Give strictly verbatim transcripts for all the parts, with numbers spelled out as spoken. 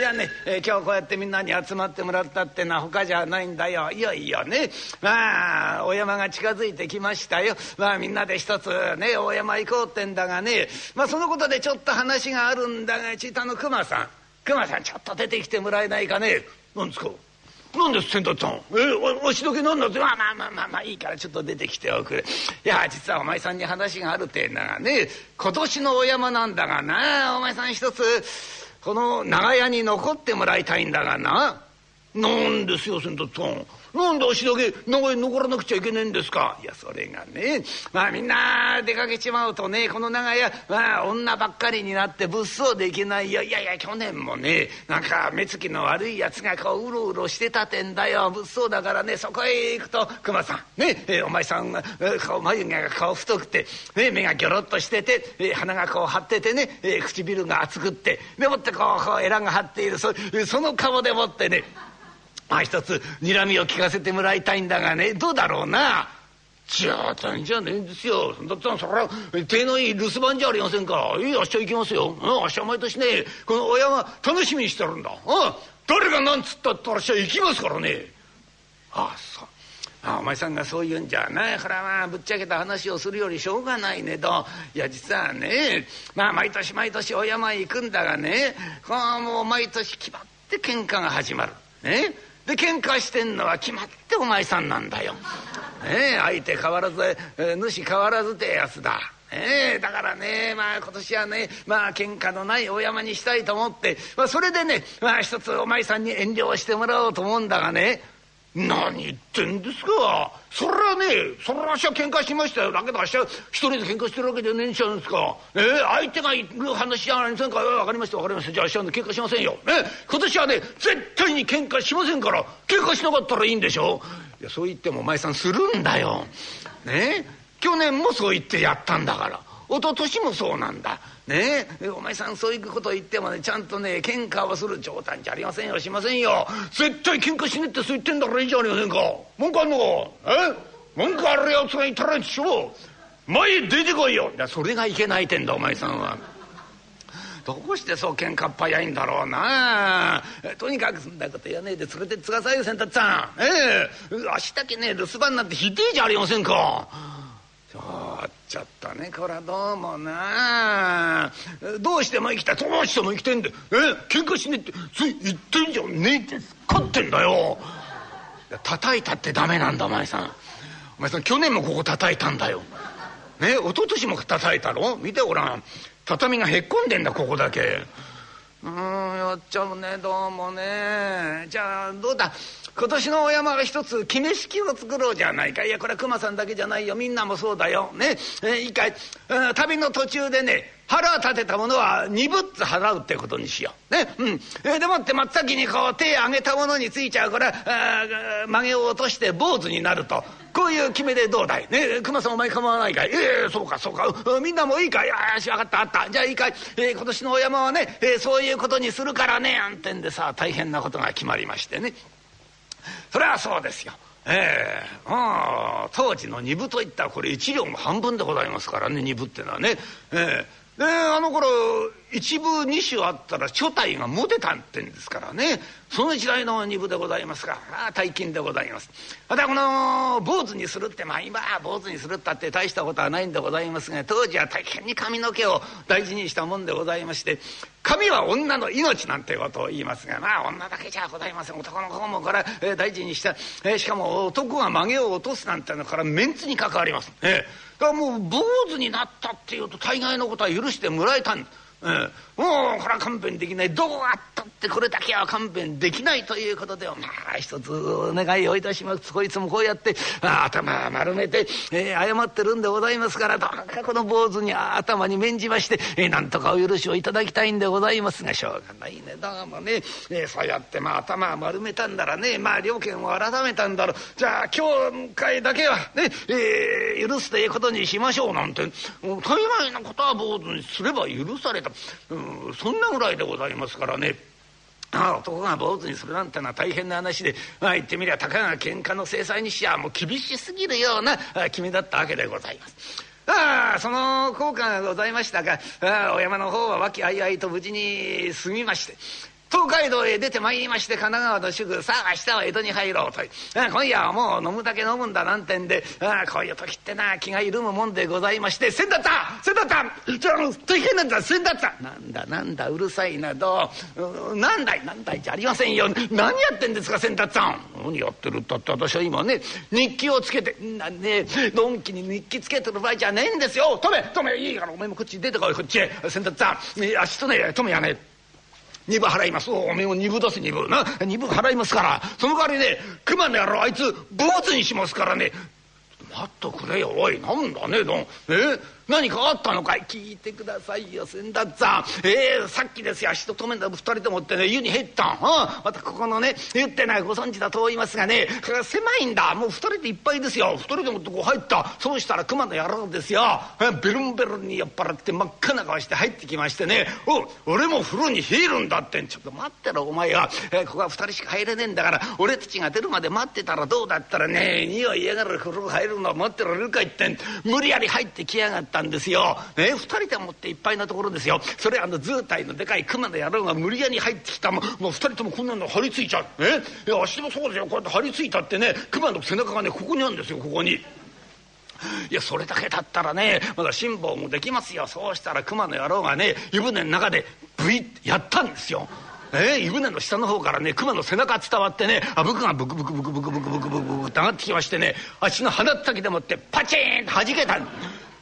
いやね、えー、今日こうやってみんなに集まってもらったってのは他じゃないんだよ。いよいよね、まあお山が近づいてきましたよ。まあみんなで一つね大山行こうってんだがね、まあそのことでちょっと話があるんだが、ちいたの熊さん熊さんちょっと出てきてもらえないかね。なんですか、なんです千田さん、えー、おしどけなんだって。まあまあまあまあ、まあ、いいからちょっと出てきておくれ。いや実はお前さんに話があるってんだがね、今年のお山なんだがな、お前さん一つこの長屋に残ってもらいたいんだがな。なんですよ千田さん、なんでおしどけ長屋に残らなくちゃいけねえんですか。いやそれがね、まあみんな出かけちまうとね、この長屋、まあ、女ばっかりになって物騒でいけないよ。いやいや去年もね、なんか目つきの悪いやつがこううろうろしてたてんだよ。物騒だからね、そこへ行くと熊さんね、えー、お前さんが、えー、顔眉毛が顔太くて、ね、目がギョロッとしてて、えー、鼻がこう張っててね、えー、唇が厚くってでもってこう、こうエラが張っている そ, その顔でもってね、まあ一つ睨みを聞かせてもらいたいんだがね、どうだろうな。冗談じゃねえんですよ。だったらそら手のいい留守番じゃありませんか。いい明日行きますよ。うん、明日毎年ねこの親が楽しみにしてるんだ。うん、誰がなんつったったら明日行きますからね。ああそう。ああお前さんがそう言うんじゃないから、まあ、ぶっちゃけた話をするよりしょうがないねと。いや実はね、まあ毎年毎年お山へ行くんだがね、ああもう毎年決まって喧嘩が始まるね。で喧嘩してんのは決まってお前さんなんだよ、ね、え相手変わらず、えー、主変わらずってやつだ、ね、えだからね、まあ、今年はね、まあ喧嘩のないお山にしたいと思って、まあ、それでね、まあ、一つお前さんに遠慮してもらおうと思うんだがね。何言ってんですか、そりゃね、そりゃあっしゃ喧嘩しましたよ。だけどあっしゃ一人で喧嘩してるわけじゃねえんじゃないですか。えー、相手がいる話じゃありませんか。分かりました分かりました、じゃああっしゃ喧嘩しませんよ、えー、今年はね絶対に喧嘩しませんから、喧嘩しなかったらいいんでしょ。いやそう言ってもお前さんするんだよ、ね、去年もそう言ってやったんだから、一昨年もそうなんだね。えお前さんそういうこと言ってもね、ちゃんとね喧嘩をする。冗談じゃありませんよ、しませんよ。絶対喧嘩しねえってそう言ってんだからいいじゃありませんか。文句あんのか、え文句あるやつがいたらでしょ、前へ出てこいよ。いやそれがいけないってんだお前さんは。どうしてそう喧嘩っ早いんだろうな。とにかくそんなこと言わねえで連れてってくださいよ先達さん。ええ足だけね留守番なんてひでえじゃありませんか。あっちゃったね、こらどうもな。どうしても生きた、どうしても生きてんで、え喧嘩しねえってつい言ってんじゃねえですかってんだよ。叩いたってダメなんだお前さん。お前さん去年もここ叩いたんだよ、ね、一昨年も叩いたろ。見てごらん、畳がへっこんでんだここだけ。うーん、やっちゃうねどうもね。じゃあどうだ、今年のお山が一つ決め式を作ろうじゃないか。いやこれは熊さんだけじゃないよ、みんなもそうだよね。えー、いいかい、うん、旅の途中でね腹を立てたものは二ぶっつ払うってことにしようね。うん、えー、でもって真っ先にこう手上げたものについちゃうから、曲げを落として坊主になると、こういう決めでどうだいね。熊さんお前構わないかい。えー、そうかそうか、うん、みんなもいいかい。よし分かったあった、じゃあいいかい、えー、今年のお山はね、えー、そういうことにするからね、なんてんでさ大変なことが決まりましてね。それはそうですよ、えー、あ当時の二分といったらこれ一両も半分でございますからね、二分ってのはね、えー、であの頃一部二種あったら所帯が持てたってんですからね、その時代の二部でございますから大金でございます。またこの坊主にするって、まあ今は坊主にするったって大したことはないんでございますが、当時は大変に髪の毛を大事にしたもんでございまして、髪は女の命なんてことを言いますが、まあ女だけじゃございません。男の方もこれ、えー、大事にした、えー、しかも男が曲げを落とすなんてのからメンツに関わります、えー、だからもう坊主になったっていうと大概のことは許してもらえたんです。うん、もうこれは勘弁できない、どうあったってこれだけは勘弁できないということで、まあ一つお願いをいたします。こいつもこうやって、まあ、頭丸めて、えー、謝ってるんでございますから、どうかこの坊主に頭に免じまして、えー、なんとかお許しをいただきたいんでございますが、しょうがないねどうもね、えー、そうやってまあ頭丸めたんだらね、まあ了見を改めたんだろう。じゃあ今回だけはね、えー、許すということにしましょうなんて、もう大概なことは坊主にすれば許された、うん、そんなぐらいでございますからね。ああ男が坊主にするなんてのは大変な話で、まあ、言ってみりゃたかが喧嘩の制裁にしちゃもう厳しすぎるような決めだったわけでございます。ああその効果がございましたが、ああお山の方は和気あいあいと無事に済みまして、東海道へ出てまいりまして神奈川の宿、さあ明日は江戸に入ろうと、今夜はもう飲むだけ飲むんだなんてんで、ああこういう時ってな気が緩むもんでございまして、せんだったせんだった大変なんだせんだったなんだなんだうるさいなどうなんだいなんだいじゃありませんよ、何やってんですかせんだったん、何やってるったって私は今ね日記をつけてなんねのんきに日記つけてる場合じゃねえんですよ、止め止めいいからお前もこっち出てこいこっちへ、せんだったあっしとね止めやね二分払います。おめえも二分出す二分な。二分払いますから。その代わりね、熊の野郎あいつ坊主にしますからね。待っとくれよおい、なんだねどん。え何かあったのかい、聞いてくださいよせんだっつぁん。えー、さっきですよ足と止めんだ二人ともってね湯に入ったん、うん、またここのね湯ってのはご存知だと思いますがね、これが狭いんだ、もう二人でいっぱいですよ、二人でもってこう入った。そうしたら熊の野郎ですよ、ベルンベルンに酔っ払って真っ赤な顔して入ってきましてね、お俺も風呂に入るんだってん、ちょっと待ってろお前は、えー、ここは二人しか入れねえんだから俺たちが出るまで待ってたらどうだったらね、匂い嫌がる風呂入るのは待ってられるかいってん、無理やり入ってきやがったんですよ。えふたりでもっていっぱいなところですよ。それあの図体のでかい熊の野郎が無理やり入ってきたもうふたりともこんなの張り付いちゃう。えいや足のそうですよ、こうやって張り付いたってね、熊の背中がねここにあるんですよ、ここに。いやそれだけだったらねまだ辛抱もできますよ。そうしたら熊の野郎がね湯船の中でブイッやったんですよ。えー、湯船の下の方からね熊の背中伝わってね、あぶくがブクブクブクブクブクブクブクブクって上がってきましてね、足の鼻ったきでもってパチーンと弾けたん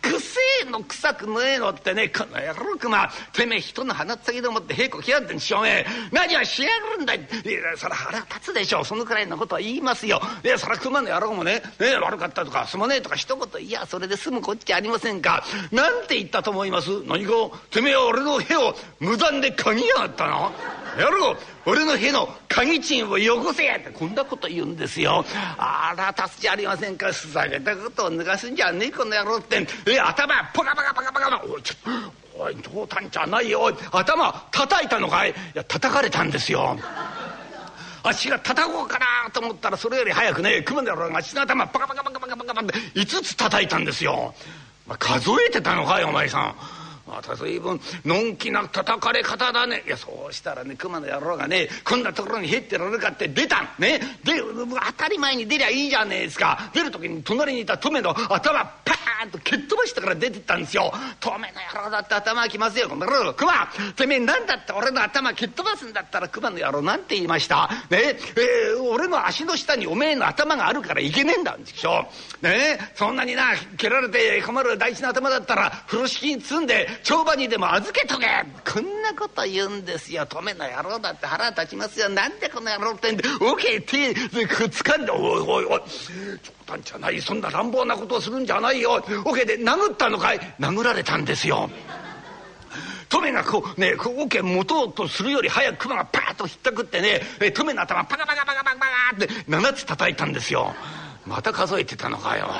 くせえの臭くねえのってね、この野郎熊てめえ人の鼻先でもって屁こきやがってんしょうね、何をしやがるんだい、いやそら腹立つでしょう、そのくらいのことは言いますよ。いやそら熊の野郎もね、ね悪かったとかすまねえとか一言、いやそれで済むこっちゃありませんか、なんて言ったと思います。何かてめえは俺の屁を無断で嗅ぎやがったな野郎、俺の屁の鍵チンをよこせやって、こんなこと言うんですよ。あら立つじゃありませんか、ふざけたことを抜かすんじゃねえこの野郎って、え頭ポカポカポカポカの、おいちょおいどうたんじゃないよ、おい頭叩いたのかい、いや叩かれたんですよ。足が叩こうかなと思ったらそれより早くね熊の野郎が足の頭ポカポカポカポカポカポカっていつつ叩いたんですよ。まあ、数えてたのかいお前さん、また随分のんきな叩かれ方だね。いやそうしたらね熊の野郎がねこんなところに入ってられるかって出たんね、で当たり前に出りゃいいじゃねえですか、出る時に隣にいた止めの頭パーンと蹴っ飛ばしてから出てったんですよ。止めの野郎だって頭がきますよ、この野郎熊てめえなんだって俺の頭蹴っ飛ばすんだったら熊の野郎なんて言いましたね、えー、俺の足の下におめえの頭があるからいけねえんだんでしょ、ね、そんなにな蹴られて困る大事な頭だったら風呂敷に包んで帳場にでも預けとけ、こんなこと言うんですよ。止めの野郎だって腹立ちますよ、なんでこの野郎ってんでオケ手掴んで、おいおいおい冗談じゃない、そんな乱暴なことをするんじゃないよ、オケで殴ったのかい、殴られたんですよ。トメがこうねオケ持とうとするより早く熊がパーッとひったくってね、トメの頭パカパカパカパカパカってななつ叩いたんですよ。また数えてたのかよ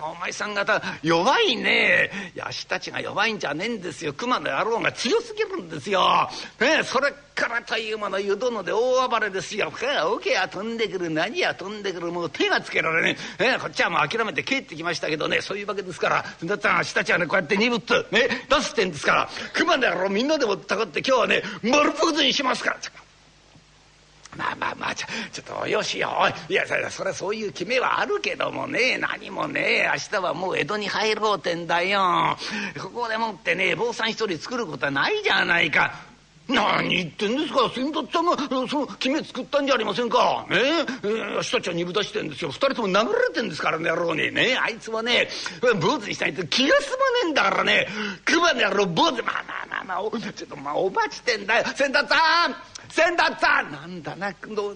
お前さん方、弱いねえ、いや足たちが弱いんじゃねえんですよ、熊の野郎が強すぎるんですよ、ね、それからというもの湯殿で大暴れですよ。オケは飛んでくる何や飛んでくる、もう手がつけられねえ、ね、こっちはもう諦めて帰ってきましたけどね、そういうわけですから、だった足たちはねこうやって鈍って、ね、出すってんですから、熊の野郎みんなでもったかって今日はね丸坊主にしますから、まあまあまあちょ, ちょっとよしよ、いやそれそれそういう決めはあるけどもね、何もね明日はもう江戸に入ろうてんだよ、ここでもってね坊さん一人作ることはないじゃないか。何言ってんですかせんだっつぁんがその決め作ったんじゃありませんか、ねえ足たちは鈍出してんですよ、二人とも殴られてんですからね野郎にね、あいつもね坊主にしたいと気が済まねえんだからね、熊の野郎坊主、まあまあまあまあおちょっとまあおばちてんだよせんだっつぁんせんだっつぁん、なんだなど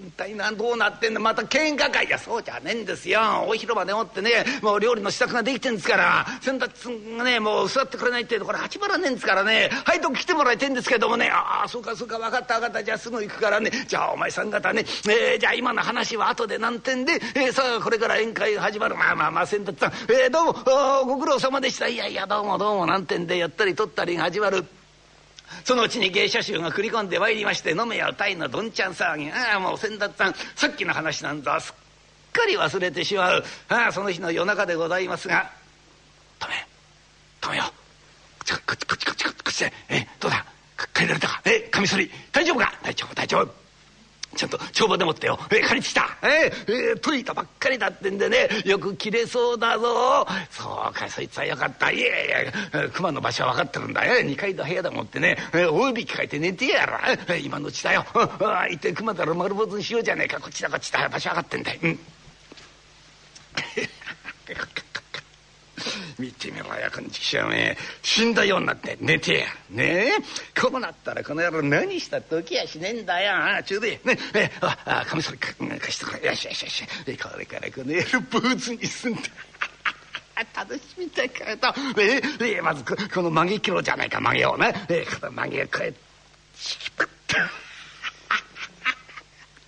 うなってんだまた喧嘩かい、やそうじゃねえんですよ、大広場でもってねもう料理の支度ができてんですから、せんだっつんがねもう座ってくれないっていうところ始まらねえんですからね、はいどこ来てもらいてんですけどもね、ああそうかそうか分かった分かった、じゃあすぐ行くからね、じゃあお前さん方ね、えー、じゃあ今の話は後でなんてんで、えー、さあこれから宴会始まる、まあまあまあせんだっつぁん、えー、どうもご苦労様でした、いやいやどうもどうもなんてんでやったり取ったりが始まる。そのうちに芸者衆が繰り込んでまいりまして、飲めや歌いのどんちゃん騒ぎ、ああもうせんだっつぁんさっきの話なんざすっかり忘れてしまう。ああその日の夜中でございますが、止め止めよこっちこっちこっちこっちこっちこっち、えどうだ借りられたか、え、カミソリ大丈夫か、大丈夫大丈夫、ちゃんと帳場でもってよ、え、借りてきた、ええー、取りたばっかりだってんでね、よく切れそうだぞ。そうか、そいつはよかった、いやいや熊の場所は分かってるんだ、え、にかいの部屋だもんってね、え、大指きかえて寝てやら、今のうちだよ、あ、行って熊だろ丸坊主にしようじゃねえか、こっちだこっちだ、場所分かってんだよ、うん見てみろよ、この畜生め、死んだようになって寝てやねえ、こうなったらこの野郎何したって起きやしねえんだよ。ああ、ちょうどいいねえ、ああ、カミソリ貸してくれ、よしよしよし、これからこの野郎坊主にすんだ楽しみだけど、ええ、まず こ, この曲げ切ろうじゃないか、曲げをね、ええ、この曲げをこうやって引っ張っ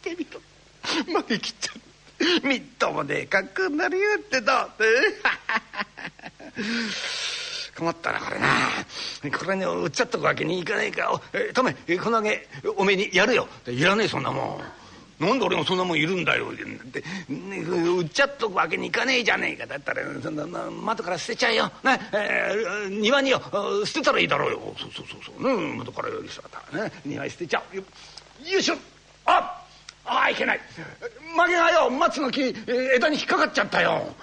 て見てみろ、曲げ切っちゃった、みっともねえ格好になりやってた困ったなこれな、これに売っちゃっとくわけにいかねえか、ため、えー、この上げおめえにやるよ、いらねえそんなもん、なんで俺がそんなもんいるんだよって、ね、売っちゃっとくわけにいかねえじゃねえか、だったらそんな窓から捨てちゃえよ、ねえー、庭によ捨てたらいいだろうよ、そうそうそうそう、ね、窓からより捨てたらね、庭に捨てちゃうよ、よいしょ、あっ、ああ、いけない、曲げがよ松の木、えー、枝に引っかかっちゃったよ、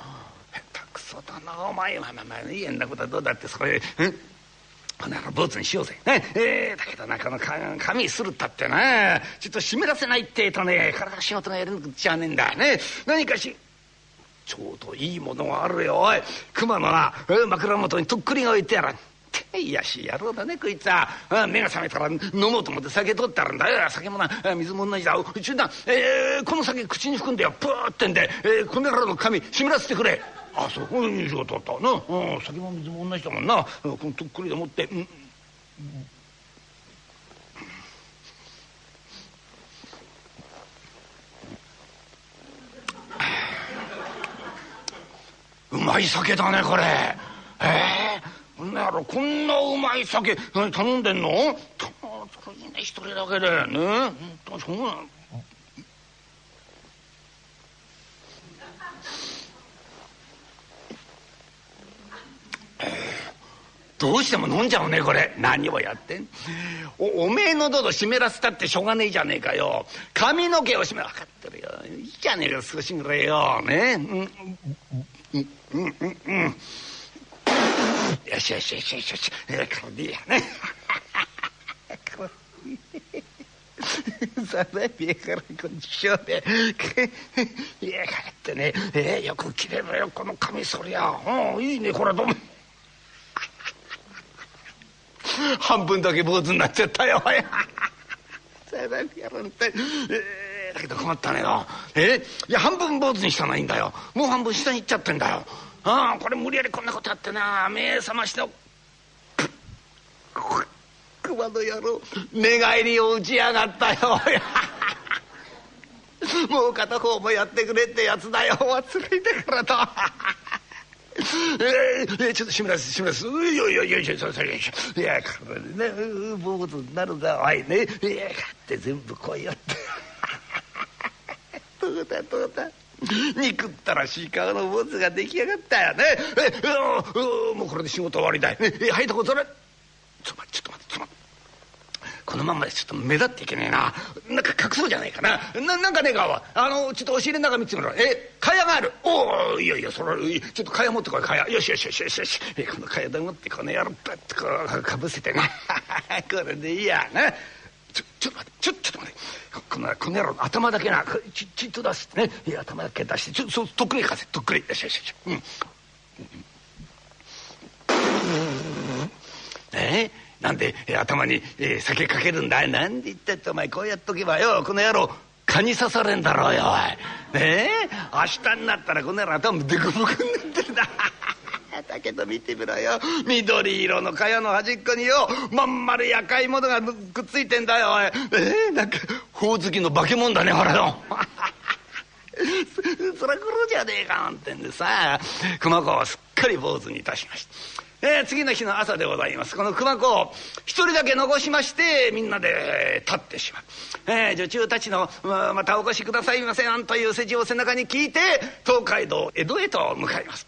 下手くそだなお前は、まあまあいいやんなことはどうだって、それこの野郎坊主にしようぜ、ねえー、だけどな、この髪するったってな、ちょっと湿らせないってえとね、体が仕事がやれなくちゃねえんだね、何かしちょうどいいものがあるよ、おい、熊のな枕元にとっくりが置いてやらん、いやし野郎だねこいつは、目が覚めたら飲もうと思って酒取ってあるんだよ、酒もな水も同じだ、一応な、えー、この酒口に含んでよプーってんで、えー、この野郎の髪湿らせてくれ、あ、そう、いい仕事だったな、うん、酒も水も同じだもんな、このとっくりでもって、うん、うまい酒だねこれ、えーこんなやろ、こんなうまい酒何頼んでんの、それいいね、一人だけでね、ほんとそうなの、どうしても飲んじゃうねこれ、何をやってん、 お, おめえの喉湿らせたってしょうがねえじゃねえかよ、髪の毛を湿らせた、分かってるよ、いいじゃねえか、少しぐらいよね、うんうんうんうんうん、よしよしよしよしよし、これでいいやねこれさらびえからこんにちはね、いやかってね、えー、よく切れるよこの髪、そりゃ、うん、いいねこれどうも半分だけ坊主になっちゃったよさらびやらんたい、えー、だけど困ったねよ、えー、いや半分坊主にしたのはいいんだよ、もう半分下に行っちゃってんだよ、ああ、これ無理やりこんなことやってな、目覚まして熊の野郎寝返りを打ちやがったよもう片方もやってくれってやつだよ、忘れてからとえーえー、ちょっとしめらすしめらす、よいよいよいよいよいよいよいよいよいや、これね坊主になるぞおいね、いやって全部来いよってどうだどうだ、憎ったらしい顔の坊主が出来上がったよね、え、もうこれで仕事終わりだよ、はい、とこそれ、ちょっと待ってちょっと待ってちょっと待って、このままでちょっと目立っていけねえな、なんか隠そうじゃないかな、 な, なんかねえか、あのちょっと押し入れの中見てみろ、え、蚊帳がある、おお、いやいやそれちょっと蚊帳持ってこい、蚊帳、よしよしよしよしよし、この蚊帳で持ってこの野郎パッとこうかぶせてなこれでいいやな、ちょちょっと待ってちょちょっと待って、このこの野郎の頭だけな、ちちっと出すってね、いや頭だけ出して、ちょそうとっくりかせ、とっくり、よしよしよし、うん、えー、なんで、えー、頭に、えー、酒かけるんだ、なんで言ったってお前こうやっとけばよ、この野郎蚊に刺されんだろうよおい、ねえ、明日になったらこの野郎頭デコボコになってるなだけど見てみろよ、緑色の蚊帳の端っこによまん丸い赤いものがくっついてんだよおい、えー、なんかほおずきの化け物だねほらよそら来るじゃねえかなんてんでさ、熊子をすっかり坊主にいたしました。えー、次の日の朝でございます。この熊子を一人だけ残しまして、みんなで立ってしまう。えー、女中たちの、ま、またお越しくださいませなんという世辞を背中に聞いて、東海道江戸へと向かいます。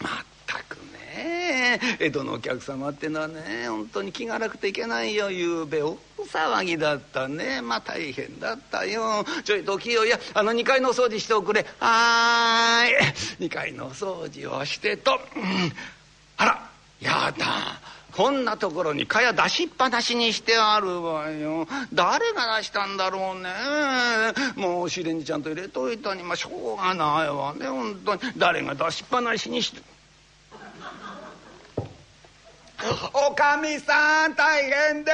まあ全くね、ね、江戸のお客様ってのはね本当に気が楽といけないよ。ゆうべ大騒ぎだったね。まあ大変だったよ。ちょいときよ、いやあのにかいのお掃除しておくれ。はーい、にかいのお掃除をしてと、うん、あらやだ、こんなところに蚊帳出しっぱなしにしてあるわよ。誰が出したんだろうね。もう押し入れにちゃんと入れといたに、まあ、しょうがないわね本当に。誰が出しっぱなしにしておかみさん大変で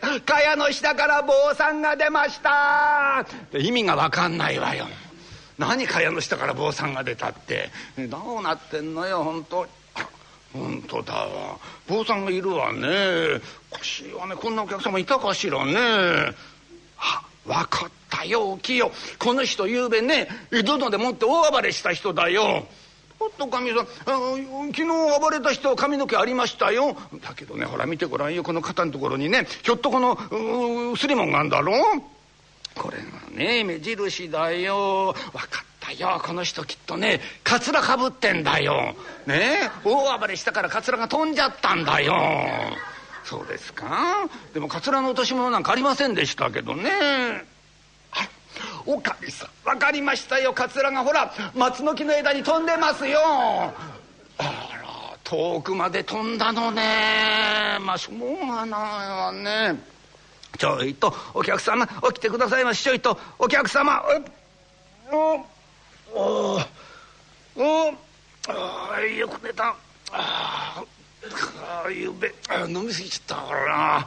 す、蚊帳の下から坊さんが出ましたって意味が分かんないわよ。何蚊帳の下から坊さんが出たって、ね、どうなってんのよ本当。本当だわ、坊さんがいるわね。おかしいわね、こんなお客様いたかしらね。あ、分かったよ、おきよ、この人ゆうべね江戸でもって大暴れした人だよ。おっと、かみさん、あ昨日暴れた人髪の毛ありましたよ。だけどねほら見てごらんよ、この肩のところにねひょっとこのスリモンがあるんだろ。これがね目印だよ。分かったよ、この人きっとねカツラかぶってんだよ、ね、大暴れしたからカツラが飛んじゃったんだよ。そうですか。でもカツラの落とし物なんかありませんでしたけどね。あらおかみさん、分かりましたよ、カツラがほら松の木の枝に飛んでますよ。あら遠くまで飛んだのね。まあしょうがないわね。ちょいとお客様起きてくださいまし。ちょいとお客様、おおおーおーあーよく寝た。ああゆうべあ飲みすぎちゃったからな。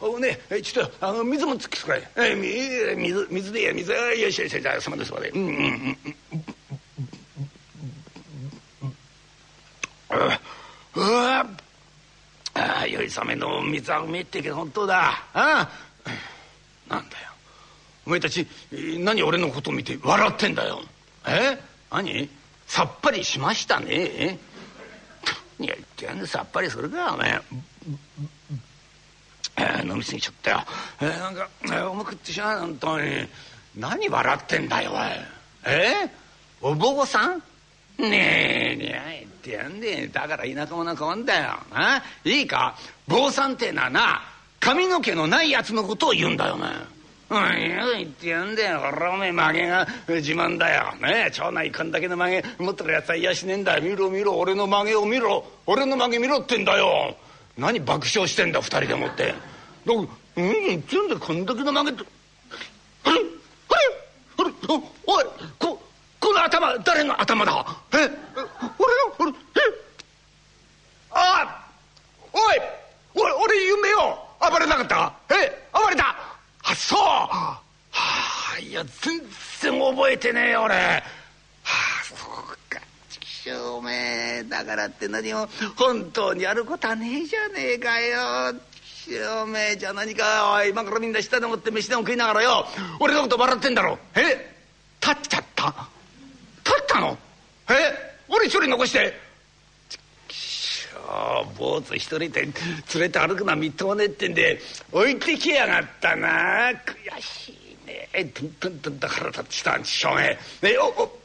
おおねえちょっとあの水もつきつくらい、えー、水水でいいや、水よしよしよし、あすまですまで、うんうんうんあああ酔いさめの水はうめえってけど本当だ。ああなんだよお前たち、何俺のこと見て笑ってんだよ。え何さっぱりしましたね。いや言ってさっぱりするかお前、えー、飲みすぎちゃったよ、えー、なんか、えー、重くってしまう。本当に何笑ってんだよおい。えお坊さんねえねえってやんで、だから田舎者こんだよな。いいか、坊さんってのはな髪の毛のないやつのことを言うんだよお前。うん、言ってやんだよ。俺おめえ曲げが自慢だよ、ね、え町内こんだけの曲げ持ってるやつは癒しねえんだよ。見ろ見ろ俺の曲げを見ろ、俺の曲げ見ろってんだよ。何爆笑してんだ二人でもって。だうん言ってんだよこんだけの曲げって。あれあれあれおいここの頭誰の頭だ。え俺の俺えあおいおい俺夢を暴れなかった。え暴れたあそう、はあ、いや全然覚えてねえよ俺。はあそうかちくしょうおめえだからって何も本当にやることはねえじゃねえかよ。ちくしょうおめえじゃ何かおい今からみんな下でもって飯でも食いながらよ俺のこと笑ってんだろ。え立っちゃった立ったの。え俺一人残して坊主一人で連れて歩くのはみっともねえってんで置いてきやがったな。悔しいねえ。どんどんどんどん腹立ってきたんでしょうね。えおお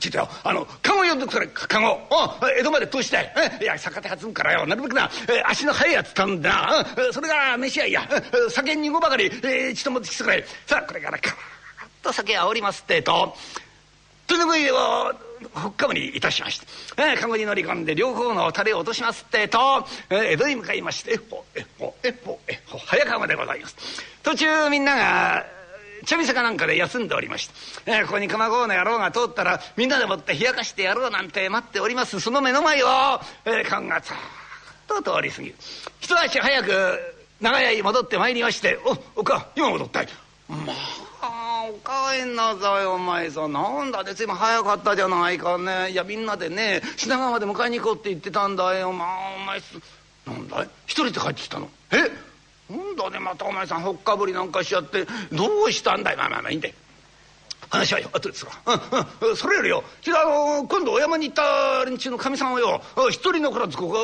ちょっとよあのカゴ呼んでくれカゴ。お江戸まで通したい。いや酒手弾むからよなるべくな足の速いやつ頼んだ。それが飯やいや酒に合ばかり、えー、ちょっと持ってきてくれ。さあこれからカーッと酒煽りますってととにかくほっかむにいたしまして、えー、カゴに乗り込んで両方のタレを落としますってと、えー、江戸に向かいまして、えっほえっほえっほえっほ早川でございます。途中みんなが茶店かなんかで休んでおりまして、えー、ここに熊郷の野郎が通ったらみんなでもって冷やかしてやろうなんて待っております。その目の前を、えー、カゴがさーっと通り過ぎる。一足早く長屋に戻ってまいりまして、おおか今戻ったい。まあおかえんなさいお前さん。なんだです今早かったじゃないかね。いやみんなでね品川まで迎えに行こうって言ってたんだよ。まあお前なんだい一人で帰ってきたの。えなんだねまたお前さんほっかぶりなんかしちゃってどうしたんだい。まあまあまあいいんだよ話はよ後ですから、うんうん、それよりよあの今度お山に行った連中のかみさんをよ一人残らずここ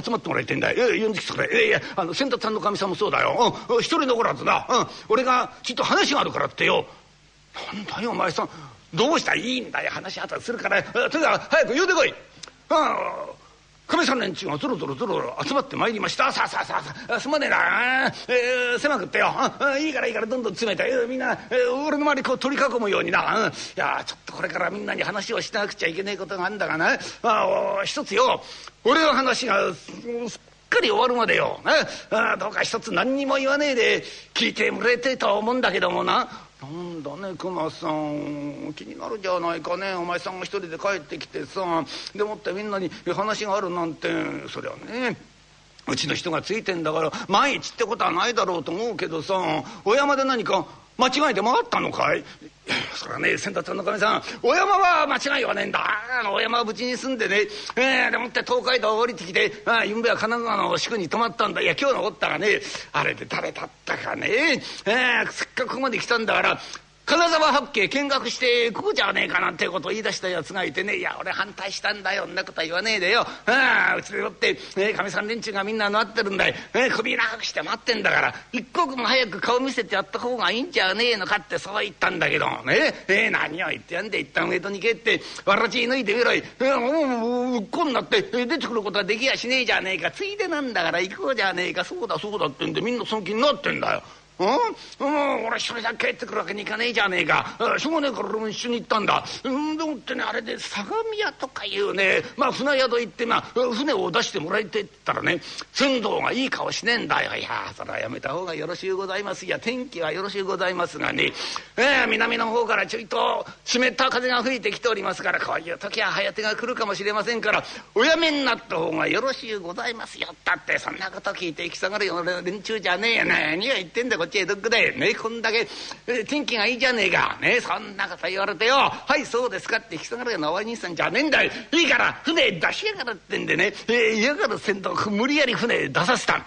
集まってもらいてんだい。呼んできてくれ。いやあの先達さんのかみさんもそうだよ、うん、一人残らずな、うん、俺がちょっと話があるからってよ。なんだよお前さんどうしたらいいんだよ話あったらするからとにかく早く呼んでこい。うん亀さん連中がゾロゾロゾロ集まってまいりました。さあさあさあ、さあすまねえな、えー、狭くってよ、いいからいいからどんどん詰めて、みんな俺の周りこう取り囲むようにな、いやちょっとこれからみんなに話をしなくちゃいけないことがあるんだがな、まあ、一つよ、俺の話がすっかり終わるまでよ、あどうか一つ何にも言わねえで聞いてもらいたいと思うんだけどもな。なんだね熊さん、気になるじゃないかね、お前さんが一人で帰ってきてさ、でもってみんなに話があるなんて、そりゃねうちの人がついてんだから万一ってことはないだろうと思うけどさ、お山で何か間違いでもあったのかい？それはね、先達の中身さん、お山は間違いはねえんだ。あのお山は無事に住んでね、えー、でもって東海道を降りてきて、あゆんべは神奈川の宿に泊まったんだ。いや今日のおったがね、あれで誰だったかね、えー、せっかくここまで来たんだから金沢八景見学してこうじゃねえかなんてことを言い出したやつがいてね、いや俺反対したんだよ、そんなことは言わねえでよ、あうちでもってかみさん連中がみんな待ってるんだよ、首長くして待ってんだから一刻も早く顔見せてやった方がいいんじゃねえのかって、そう言ったんだけどね、えー、何を言ってやんで、一旦上戸に帰ってわらち脱いでみろい、えー、もううっこになって出てくることはできやしねえじゃねえか、ついでなんだから行こうじゃねえか、そうだそうだってんでみんなその気になってんだよ。うん、もう俺一人だけ帰ってくるわけにいかねえじゃねえか、しょうがねえから俺も一緒に行ったんだ。うんでもってね、あれで相模屋とかいうね、まあ船宿行って、まあ船を出してもらいてったらね、船頭がいい顔しねえんだよ。いやそれはやめた方がよろしゅうございます。いや天気はよろしゅうございますがね、えー、南の方からちょいと湿った風が吹いてきておりますから、こういう時は早手が来るかもしれませんからおやめになった方がよろしゅうございますよ。だってそんなこと聞いて行き下がるような連中じゃねえよ。何を言ってんだこっち江戸っ子だよ、ね、こんだけ天気がいいじゃねえか、ね、そんなこと言われてよ、はいそうですかって引き下がるようなお兄さんじゃねえんだよ。いいから船出しやがらってんでね、えー、嫌がる船頭無理やり船出させた。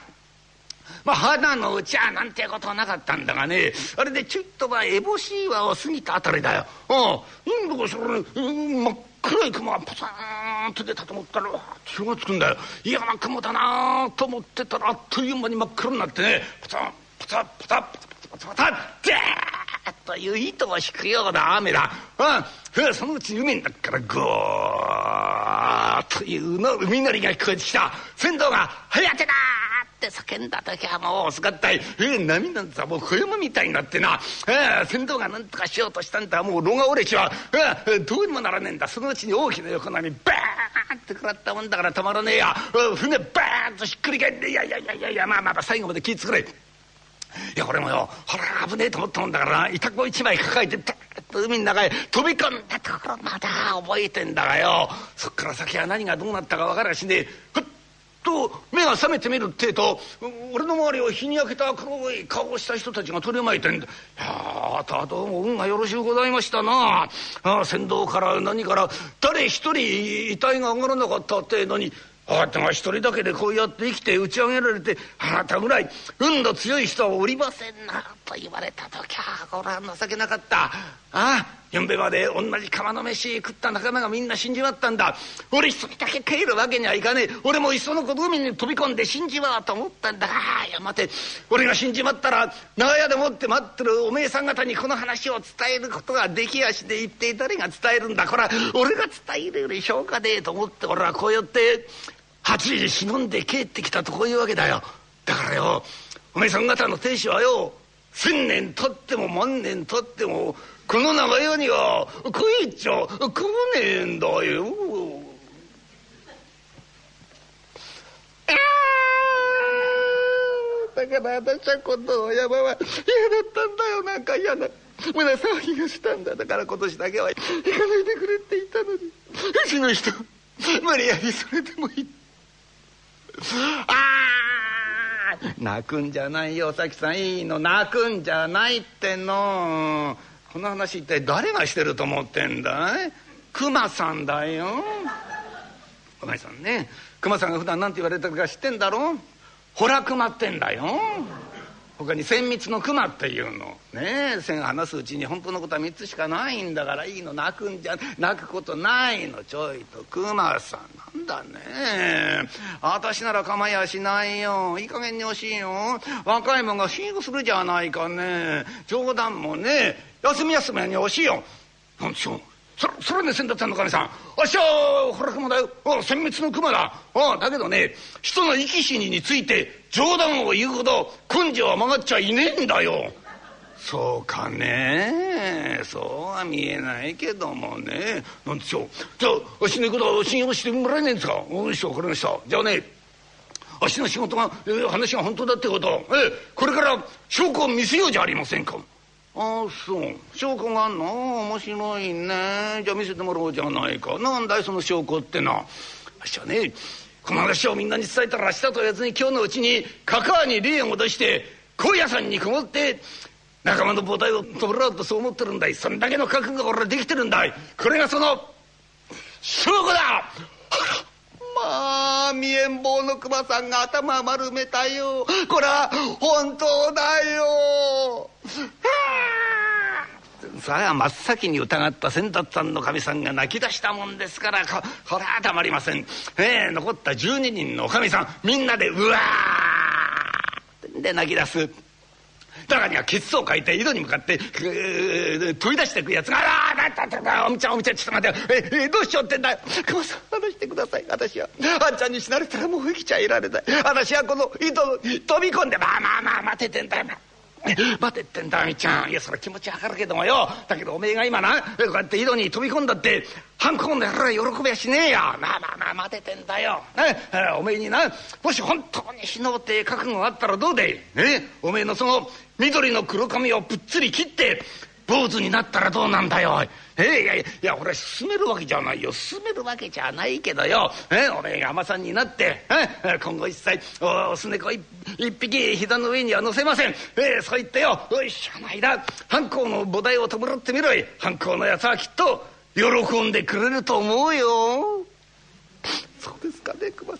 まあ花のうちはなんてことはなかったんだがね、あれでちょっとまあ烏帽子岩を過ぎたあたりだよ。ああなんだかそれ、うん、真っ黒い雲がパサーンと出たと思ったら気がつくんだよ。嫌な雲だなと思ってたらあっという間に真っ黒になってね、パサーンパタパタパタパタパタってーっという糸を引くような雨だ。うん、そのうち海の中からゴーッというの海鳴りが聞こえてきた。船頭が「早手だ!」って叫んだ時はもう遅かったい。えー、波なんざもう小山みたいになってな、えー、船頭が何とかしようとしたんだ、もう炉が折れちまう、えー、どうにもならねえんだ。そのうちに大きな横波バーンって食らったもんだからたまらねえや、えー、船バーンとひっくり返って、いやいやいやいやいや、まあまあ最後まで気ぃつくれ。いやこれもよ、ほら危ねえと思ったもんだからな、板子一枚抱えてダーッと海の中へ飛び込んだところまだ覚えてんだがよ、そっから先は何がどうなったか分からしねえ。ふっと目が覚めてみるってえと、俺の周りを日に焼けた黒い顔をした人たちが取り巻いてんだ。いやあとはどうも運がよろしゅうございましたな。あ船頭から何から誰一人遺体が上がらなかったってのに、あなたが一人だけでこうやって生きて打ち上げられて、あなたぐらい運の強い人はおりませんなと言われた時はこれは情けなかった。ああゆんべまで同じ釜の飯食った仲間がみんな死んじまったんだ。俺一人だけ帰るわけにはいかねえ。俺もいっそのこと海に飛び込んで死んじまうと思ったんだが、いや待て、俺が死んじまったら長屋でもって待ってるおめえさん方にこの話を伝えることができやしで、一体誰が伝えるんだ。これは俺が伝えるよりしょうがねえと思って、俺はこうやってはちじに忍んで帰ってきたとこういうわけだよ。だからよ、おめえさん方の亭主はよ、千年経っても万年経ってもこの長屋には食いちゃ食わねえんだよ。だから私は今度の山は嫌だったんだよ。なんか嫌な胸騒ぎがしたんだ。だから今年だけは行かないでくれって言ったのに、うちの人無理やりそれでも行って、ああ泣くんじゃないよおさきさん、いいの、泣くんじゃないっての。この話一体誰がしてると思ってんだい。熊さんだよ。お前さんね、熊さんが普段なんて言われてるか知ってんだろ。ほら熊ってんだよ。他に千密の熊っていうのねえ、線離すうちに本当のことはみっつしかないんだから、いいの、泣くんじゃ泣くことないの。ちょいと熊さんなんだね、私なら構いやしないよ。いい加減に惜しいよ。若いもんが飼育するじゃないかね。冗談もね休み休みに惜しいよ。なんでしょう、それそれね、仙田ちゃんのかみさん、あっしゃあほら熊だよ、せん滅の熊だ。ああだけどね、人の生き死にについて冗談を言うほど根性は曲がっちゃいねえんだよ。そうかね、そうは見えないけどもね。なんでしょう、じゃああっしの言うことは信用してもらえねえんですか。よし、わかりました。じゃあね、あっしの仕事が、えー、話が本当だってこと、えー、これから証拠を見せようじゃありませんか。ああ、そう。証拠があんの、面白いね。じゃあ見せてもらおうじゃないか。なんだいその証拠ってな。あっしはね、この話をみんなに伝えたら、明日とはやずに今日のうちにカカアに霊を戻して高野山にこもって仲間の母体を取らうと、そう思ってるんだい。そんだけの覚悟が俺はできてるんだい。これがその証拠だ。まあ、見えん坊の熊さんが頭丸めたよ。これは本当だよ。さあ、真っ先に疑った仙達さんのかみさんが泣き出したもんですから、ここれはたまりません、えー、残ったじゅうににんのおかみさんみんなでうわーで泣き出す。中にはケツをかいて井戸に向かって、えー、飛び出していくやつが、ああだだだ、おみちゃんおみちゃんちょっと待って、えー、どうしようってんだ。熊さん話してください。私はあんちゃんに死なれたらもう生きちゃいられない。私はこの井戸に飛び込んで、まあまあまあ待ててんだよ、待てってんだみちゃん。いや、そりゃ気持ちわかるけどもよ、だけどおめえが今な、こうやって井戸に飛び込んだって反抗のやら喜びはしねえよ。まあまあまあ待ててんだよ、ね、おめえにな、もし本当に死のうって覚悟があったらどうでい、ね、おめえのその緑の黒髪をぶっつり切って坊主になったらどうなんだよ。えー、いやいや、俺進めるわけじゃないよ、進めるわけじゃないけどよ、えー、俺が海女さんになって、えー、今後一切オス猫一匹膝の上には乗せません、えー、そう言ってよ、おいしゃないだ、反抗の母体を弔ってみろい。反抗のやつはきっと喜んでくれると思うよ。そうですかね、熊さ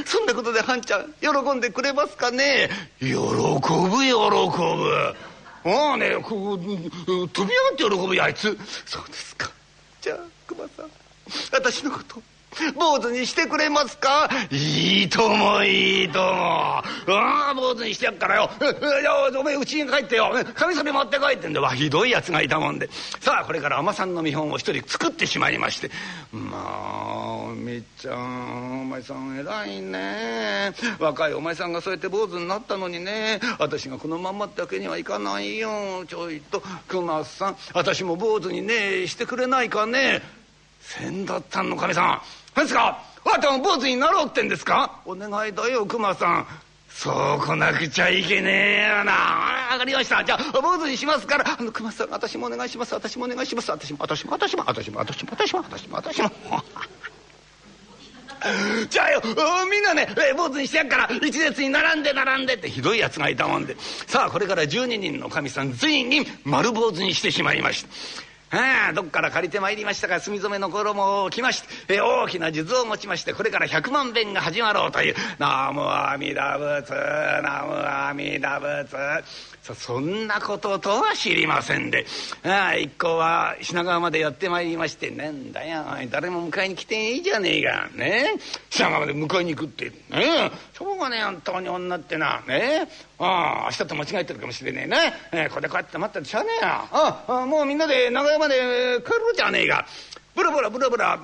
ん、そんなことで半ちゃん喜んでくれますかね。喜ぶ喜ぶ、ああね、こう飛び上がって喜ぶや、あいつ。そうですか。じゃあ熊さん、私のこと坊主にしてくれますか。いいともいいとも、ああ坊主にしてやっからよ。いや、おめえうちに帰ってよ、神様持って帰ってんだわ。ひどいやつがいたもんで、さあこれから海女さんの見本を一人作ってしまいまして、まあおめちゃん、お前さん偉いね。若いお前さんがそうやって坊主になったのにね、私がこのまんまってわけにはいかないよ。ちょいと熊さん、私も坊主にねしてくれないかね。仙達さんの神さん、何ですか、あなたも坊主になろうってんですか。お願いだよ熊さん、そう来なくちゃいけねえよな。わかりました、じゃあ坊主にしますから、あの熊さん、私もお願いします、私もお願いします、私も私も私も私も私も私も私も私もじゃあよ、みんなね、えー、坊主にしてやっから一列に並んで並んでって、ひどいやつがいたもんで、さあこれからじゅうににんのおかみさん全員丸坊主にしてしまいました。ああ、どっから借りてまいりましたか、墨染めの衣を着まして、えー、大きな数珠を持ちまして、これから百万遍が始まろうという、ナムアミダ仏、ナムアミダ仏。そ, そんなこととは知りませんで、ああ一行は品川までやってまいりまして、なんだよ誰も迎えに来ていいじゃねえかね、品川まで迎えに行くってね、しょうがねえ本当に女ってな、ね、ああ明日と間違えてるかもしれねえね、えー、これでこうやって待ったらしゃあねえや、ああもうみんなで長屋まで帰ろうじゃねえか。ブラブラブラブラ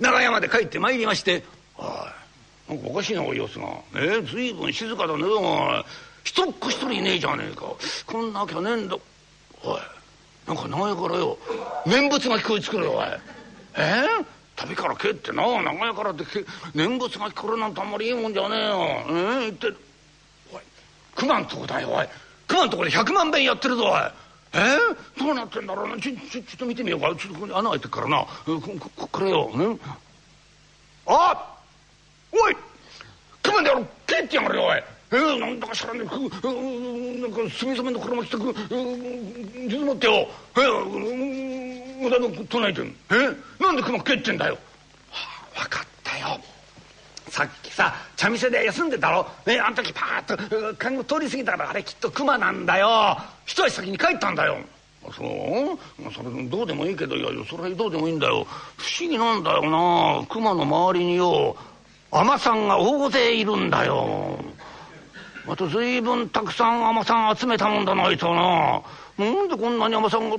長屋まで帰ってまいりまして、ああなんかおかしいなお様子が、えー、ずいぶん静かだね、お一人っ子一人いねえじゃねえか、こんなきゃねえんだ。おい、なんか長屋からよ念仏が聞こえつくるよ。おい、えー、旅から帰ってな、長屋からって念仏が聞こえるなんてあんまりいいもんじゃねえよ。えー、言ってる、おい熊んとこだよ、おい熊んとこでひゃくまん遍やってるぞ。おい、えー、どうなってんだろうな、ちょちょちょっと見てみようか、ちょっとここに穴開いてっからな、こここれよ、ね、あおい熊でやろう、蹴ってやがれよ。おい、えー、なんだか知らねえ、なんか墨染めの衣着てく水持ってよ、えー、おだん唱えてん、えー、なんで熊蹴ってんだよ。はあ、分かったよ、さっきさ茶店で休んでたろ、ね、あの時パーッと看護通り過ぎたから、あれきっと熊なんだよ、一足先に帰ったんだよ。そう、それどうでもいいけど、いやそれはどうでもいいんだよ、不思議なんだよな、熊の周りによ海女さんが大勢いるんだよ。あと随分たくさん海女さん集めたもんだないとな、なんでこんなに海女さんが、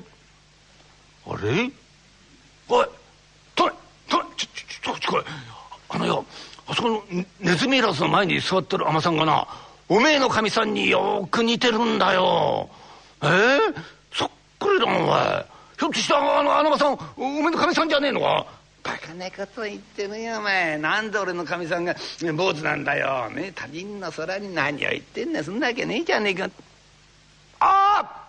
あれおい、トラトラちょちょちょこれあのよ、あそこのネズミラスの前に座ってる海女さんがな、おめえのかみさんによく似てるんだよ。えー、そっくりだもんお前。ひょっとしてあのあの海女さんおめえのかみさんじゃねえのか。バカなこと言ってるよお前。なんで俺のかみさんが坊主なんだよ。ね、他人の空に何を言ってんねん。そんなわけねえじゃねえか。あ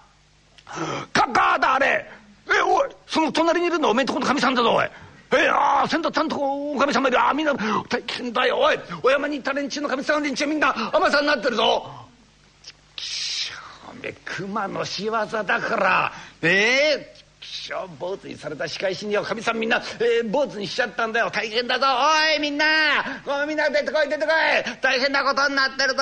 あ、カッカーだあれ。え、おい、その隣にいるのはおめえんとこのかみさんだぞおい。えー、ああ、先達さんとこおかみさんまで、あみんな大変だよおい。お山にいた連中のかみさんの連中みんな海女さんになってるぞ。くしょおめえ熊の仕業だからねえ。坊主にされた仕返しによかみさんみんな、えー、坊主にしちゃったんだよ。大変だぞおい、みんなみんな出てこい出てこい、大変なことになってるぞ。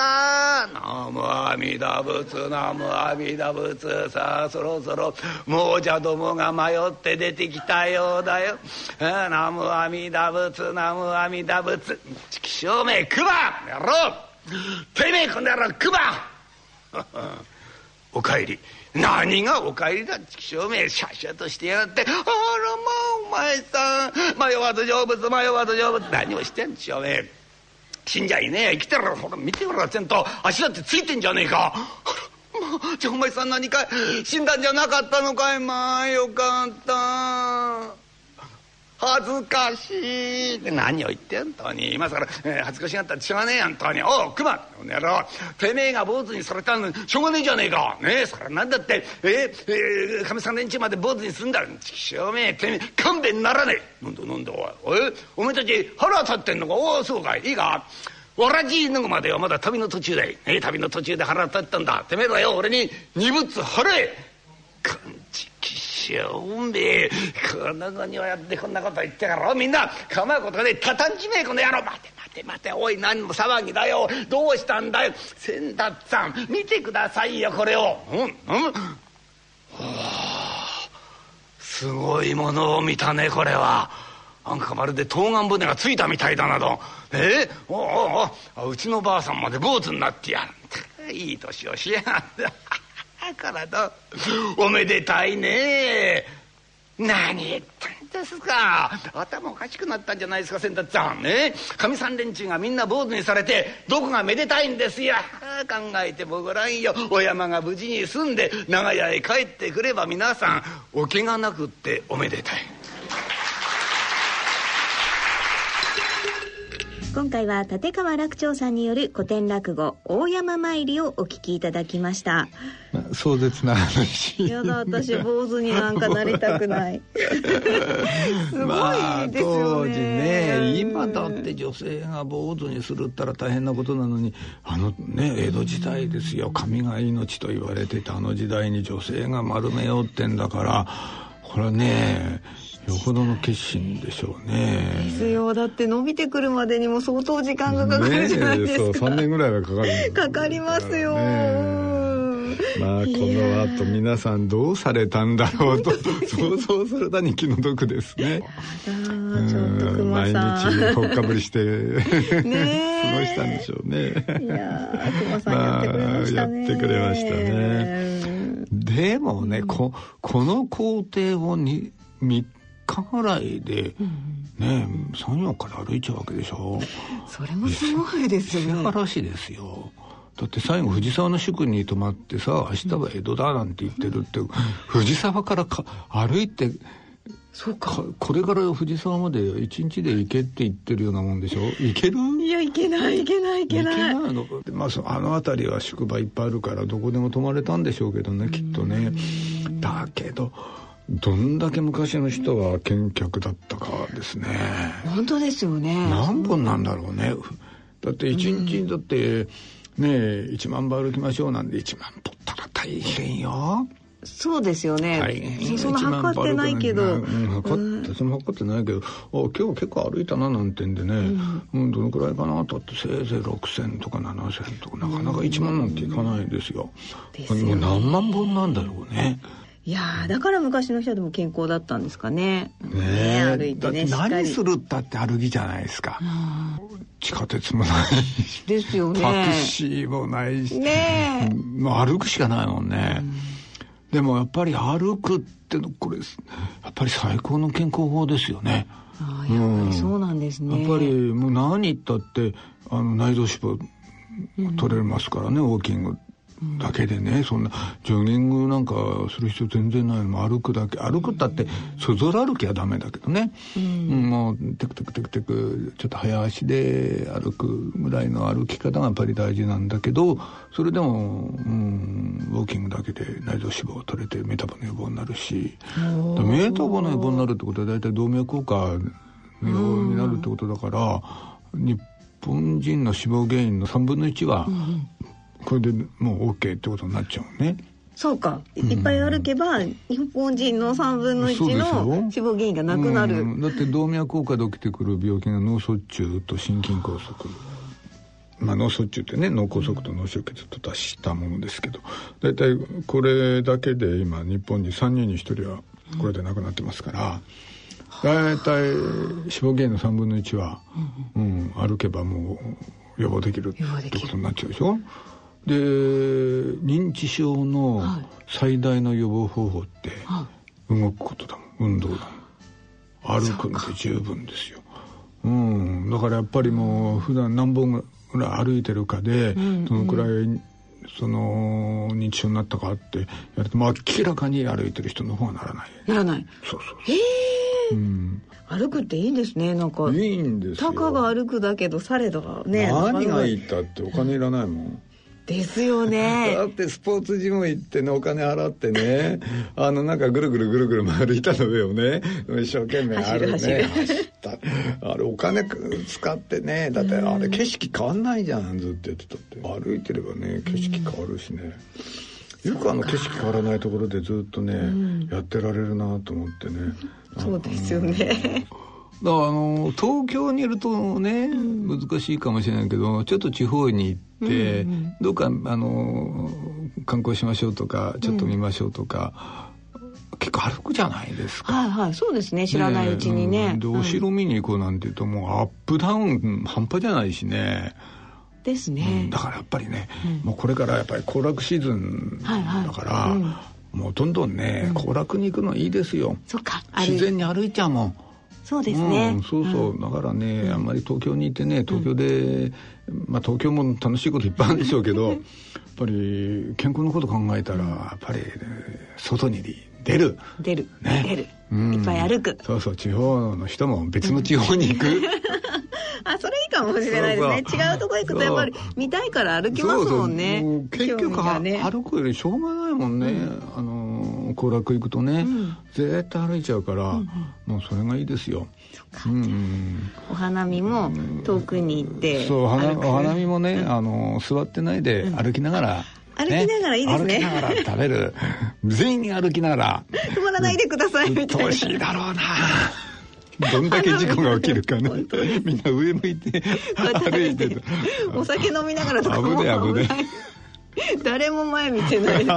ナムアミダ仏ナムアミダ仏、さあそろそろ亡者どもが迷って出てきたようだよ。ナムアミダ仏ナムアミダ仏、ちしょうめえクマやろう、てめえこの野郎クマおかえり。何がお帰りだ、ちくしょうめえ、シャシャとしてやがって。あらまあお前さん、迷わず成仏迷わず成仏、何をしてんでしょうめえ。死んじゃいねえ、生きてろ、ほら見てごらん、ちゃんと足だってついてんじゃねえか。まあ、じゃあお前さん何か死んだんじゃなかったのかい。まあよかった、恥ずかしい。何を言ってんのとに、今さら、えー、恥ずかしがったらしょうがねえやんとに。おうクマこの野郎、てめえが坊主にされたのにしょうがねえじゃねえか。ねえそれなんだってえー、えー、神さん連中まで坊主にすんだろ、ちくしょうめえ、てめえ勘弁ならねえ。なんだなんだおい、えー、お前たち腹立ってんのか。おおそうかい、いいか、わらじのまではまだ旅の途中だい、えー、旅の途中で腹立ったんだ、てめえらよ俺に二物払え。勘違いしょうめえ、この後にはやってこんなこと言ってからみんな構うことねえ、たたんじめえこの野郎。待て待て待ておい、何も騒ぎだよ、どうしたんだよ。先達さん見てくださいよこれを。うんうん、すごいものを見たねこれは。なんかまるで東岸船がついたみたいだなど。えおおお、うちのばあさんまで坊主になってやる、いい年をしやがってからだ、おめでたいね。何言ったんですか、頭おかしくなったんじゃないですか先達さんね。かみさん連中がみんな坊主にされてどこがめでたいんですよ。考えてもごらんよ、お山が無事に住んで長屋へ帰ってくれば皆さんお怪我なくっておめでたい。今回は立川楽長さんによる古典落語大山参りをお聞きいただきました。壮絶な話。いやだ、私坊主になんかなりたくないすごいですよね、まあ、当時ね、今だって女性が坊主にするったら大変なことなのに、あのね江戸時代ですよ、髪が命と言われてたあの時代に女性が丸めようってんだから、これはねよほどの決心でしょうね。ですよ、だって伸びてくるまでにも相当時間がかかるじゃないですか、ね、そうさんねんぐらいはかかるかかりますよ、ね、まあこの後皆さんどうされたんだろうと想像するだに気の毒ですね。あちょっと熊さん毎日ほっかぶりしてね過ごしたんでしょうね。いや熊さんやってくれましたね、まあ、やってくれましたね。でもね こ, この工程をにみっかぐらいで、ね、さん、よんから歩いちゃうわけでしょ。それもすごいですよね。素晴らしいですよ。だって最後藤沢の宿に泊まってさ、明日は江戸だなんて言ってるって、うん、藤沢からか歩いて、そうか、かこれから藤沢まで一日で行けって言ってるようなもんでしょ。行ける？いや行けない行けない行けない行けないの、まあ、そあの辺りは宿場いっぱいあるからどこでも泊まれたんでしょうけどね、きっとね。だけどどんだけ昔の人は健脚だったかですね。本当ですよね。何本なんだろうね。だって一日だってねいちまんば歩きましょうなんでいちまん取ったら大変よ。そうですよね、はい、その測ってないけど、うん、測ってその測ってないけど、うん、あ今日結構歩いたななんてんでね、うんうん、どのくらいかなとってせいぜいろくせんとかななせんとか、なかなかいちまんなんていかないですよ、うん、ですよね。何万本なんだろうね。いやだから昔の人でも健康だったんですかね。ねえ、歩いてね、だって何するったって歩きじゃないですか。地下鉄もないですよね。タクシーもないし、ねえ、もう歩くしかないもんね、うんでもやっぱり歩くってのこれやっぱり最高の健康法ですよね。ああ、やっぱりそうなんですね、うん、やっぱりもう何言ったってあの内臓脂肪取れますからね、うん、ウォーキングだけでね、そんなジョギングなんかする必要全然ないのも歩くだけ、歩くったってそぞら歩きはダメだけどね、うん、もうテクテクテクテクちょっと早足で歩くぐらいの歩き方がやっぱり大事なんだけど、それでも、うん、ウォーキングだけで内臓脂肪を取れてメタボの予防になるし、メタボの予防になるってことは大体動脈硬化の予防になるってことだから、日本人の死亡原因のさんぶんのいちは、うんこれでもう OK ってことになっちゃうね。そうか、うん、いっぱい歩けば日本人のさんぶんのいちの死亡原因がなくなる、うん、だって動脈硬化で起きてくる病気が脳卒中と心筋梗塞、まあ、脳卒中ってね脳梗塞と脳出血と足したものですけど、だいたいこれだけで今日本にさんにんにひとりはこれで亡くなってますから、だいたい死亡原因のさんぶんのいちは、うん、歩けばもう予防できるってことになっちゃうでしょ。で認知症の最大の予防方法って動くことだもん、運動だもん、歩くので十分ですよ、うん、だからやっぱりもう普段何本ぐらい歩いてるかで、うん、どのくらいその認知症になったかってやると、まあ、明らかに歩いてる人の方はならない、ならない、そうそうそう、へーうん、歩くっていいんですね。なんかいいんですよ、たかが歩くだけどされどね、何がいいったってお金いらないもんですよね。だってスポーツジム行ってねお金払ってねあのなんかぐるぐるぐるぐる回る板の上をね一生懸命歩いて、ね、走る走る走ったあれお金使ってね、だってあれ景色変わんないじゃんずっとやってたって、歩いてればね景色変わるしね、よくあの景色変わらないところでずっとねやってられるなと思ってね。そうですよねだからあの東京にいるとね難しいかもしれないけど、ちょっと地方に行ってでうんうん、どうかあの観光しましょうとかちょっと見ましょうとか、うん、結構歩くじゃないですか。はいはいそうですね、知らないうちにね、うん、でお城見に行こうなんて言うともうアップダウン半端じゃないしねですね、うん、だからやっぱりね、うん、もうこれからやっぱり行楽シーズンだから、はいはいうん、もうどんどんね行楽に行くのいいですよ、うん、そっか自然に歩いちゃうもん。そうですね、うん、そうそう、うん、だからねあんまり東京にいてね東京で、うん、まあ東京も楽しいこといっぱいあるんでしょうけどやっぱり健康のこと考えたらやっぱり、ね、外に出る出る、ね、出る、うん、いっぱい歩く、そうそう地方の人も別の地方に行く、うん、あそれいいかもしれないですね。そうそう違うとこ行くとやっぱり見たいから歩きますもんね。そうそうもう結局、ね、歩くよりしょうがないもんね、うん、あの行楽行くとね、うん、絶対歩いちゃうから、うんうん、もうそれがいいですよ。う、うん、お花見も遠くに行って、そうお花見もね、うん、あの座ってないで歩きながら、うんね、歩きながらいいですね。歩きながら食べる、全員に歩きながら。止まらないでくださいみたいな。うっとうしいだろうな。どんだけ事故が起きるかなみんな上向いて歩いてる。お酒飲みながらとかも危ない。誰も前見てないすご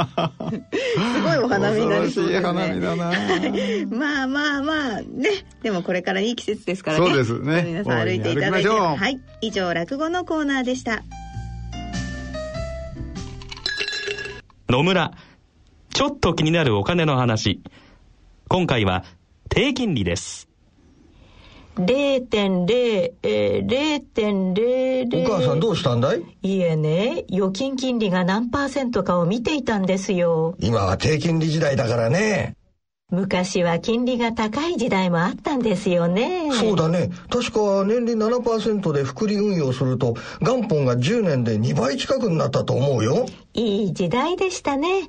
いお花見になりそうですね。花見だなまあまあまあね、でもこれからいい季節ですからね。そうですね、皆さん歩いていただいて、はい、以上落語のコーナーでした。野村ちょっと気になるお金の話、今回は低金利です。れいてんれい、えー、れいてんれいれい。お母さんどうしたんだい？いえね、預金金利が何パーセントかを見ていたんですよ。今は低金利時代だからね。昔は金利が高い時代もあったんですよね。そうだね、確か年利 ななパーセント で複利運用すると元本がじゅうねんでにばい近くになったと思うよ。いい時代でしたね。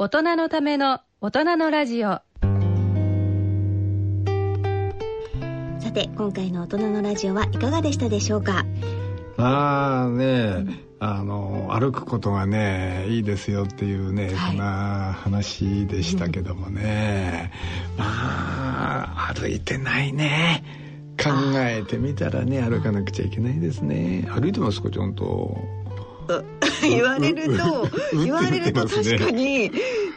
大人のための大人のラジオ。さて今回の大人のラジオはいかがでしたでしょうか。ああね、あの歩くことがねいいですよっていうね、はい、そんな話でしたけどもね、うん、まあ歩いてないね。考えてみたらね歩かなくちゃいけないですね。歩いてますかちゃんと言われると言われると確かに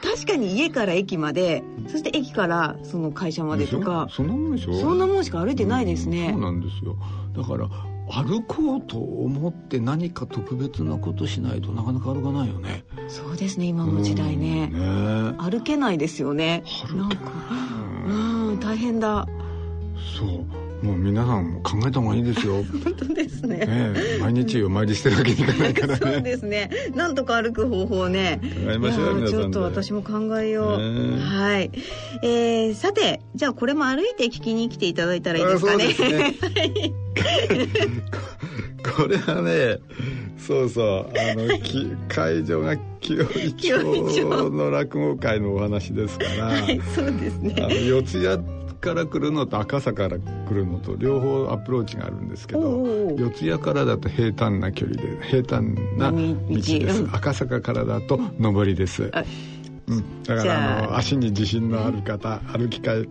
確かに家から駅まで、そして駅からその会社までとか、そんなもんでしょ。そんなもんしか歩いてないですね。そうなんですよ。だから歩こうと思って何か特別なことしないとなかなか歩かないよね。そうですね、今の時代ね、うん、ね、歩けないですよね。歩けない、うんうん、大変だ。そうもう皆さんも考えた方がいいですよ。本当ですね。ねえ、毎日お参りしてるわけにいかないからね。そうですね。なんとか歩く方法ね。考えましょう皆さんで。ちょっと私も考えよう。はい。えー、さてじゃあこれも歩いて聞きに来ていただいたらいいですかね。そうですね。これはね、そうそうあの会場が清井町の落語会のお話ですから。はい、そうですね。あの四ツ谷から来るのと赤坂から来るのと両方アプローチがあるんですけど、四谷からだと平坦な距離で平坦な道です。赤坂からだと上りです、うん、だからあの足に自信のある方、歩きたい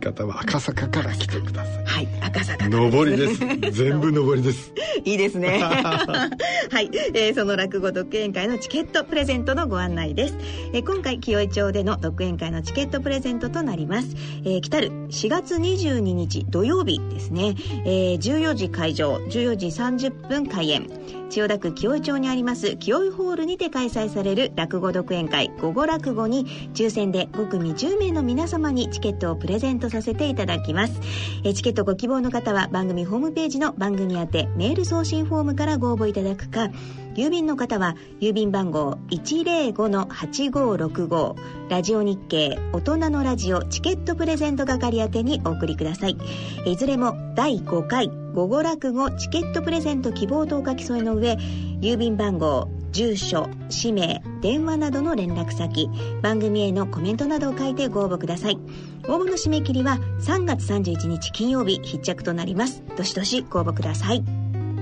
方は赤坂から来てください。はい、赤坂から上りです。全部上りです。いいですね。はい、えー、その落語独演会のチケットプレゼントのご案内です、えー、今回清井町での独演会のチケットプレゼントとなります、えー、来たるしがつにじゅうににち土曜日ですね、えー、じゅうよじ会場じゅうよじさんじゅっぷん開演、千代田区清井町にあります清井ホールにて開催される落語独演会午後落語に抽選でごくみじゅうめいの皆様にチケットをプレゼントさせていただきます、えー、チケットご希望の方は番組ホームページの番組宛てメール送信フォームからご応募いただくか、郵便の方は郵便番号 いちまるごのはちごろくご ラジオ日経大人のラジオチケットプレゼント係宛てにお送りください。いずれもだいごかい午後落語チケットプレゼント希望等書き添えの上、郵便番号、住所、氏名、電話などの連絡先、番組へのコメントなどを書いてご応募ください。応募の締め切りはさんがつさんじゅういちにち金曜日必着となります。どしどしご応募ください。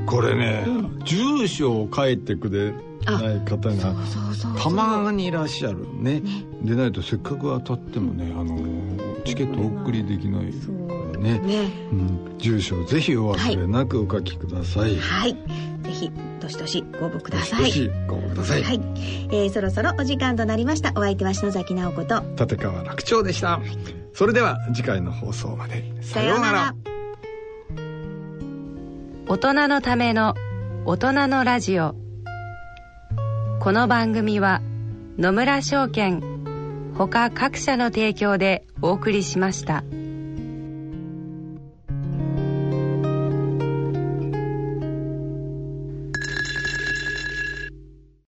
これね、うん、住所を書いてくれない方がたまにいらっしゃるね。でないとせっかく当たってもね、あのー、チケットお送りできないからね。ね、うん、住所をぜひお忘れなくお書きください。はい、はい、ぜひどしどしご応募ください。どしどしご応募ください。はい、えー、そろそろお時間となりました。お相手は篠崎直子と立川楽長でした、はい、それでは次回の放送までさようなら。大人のための大人のラジオ。この番組は野村証券他各社の提供でお送りしました。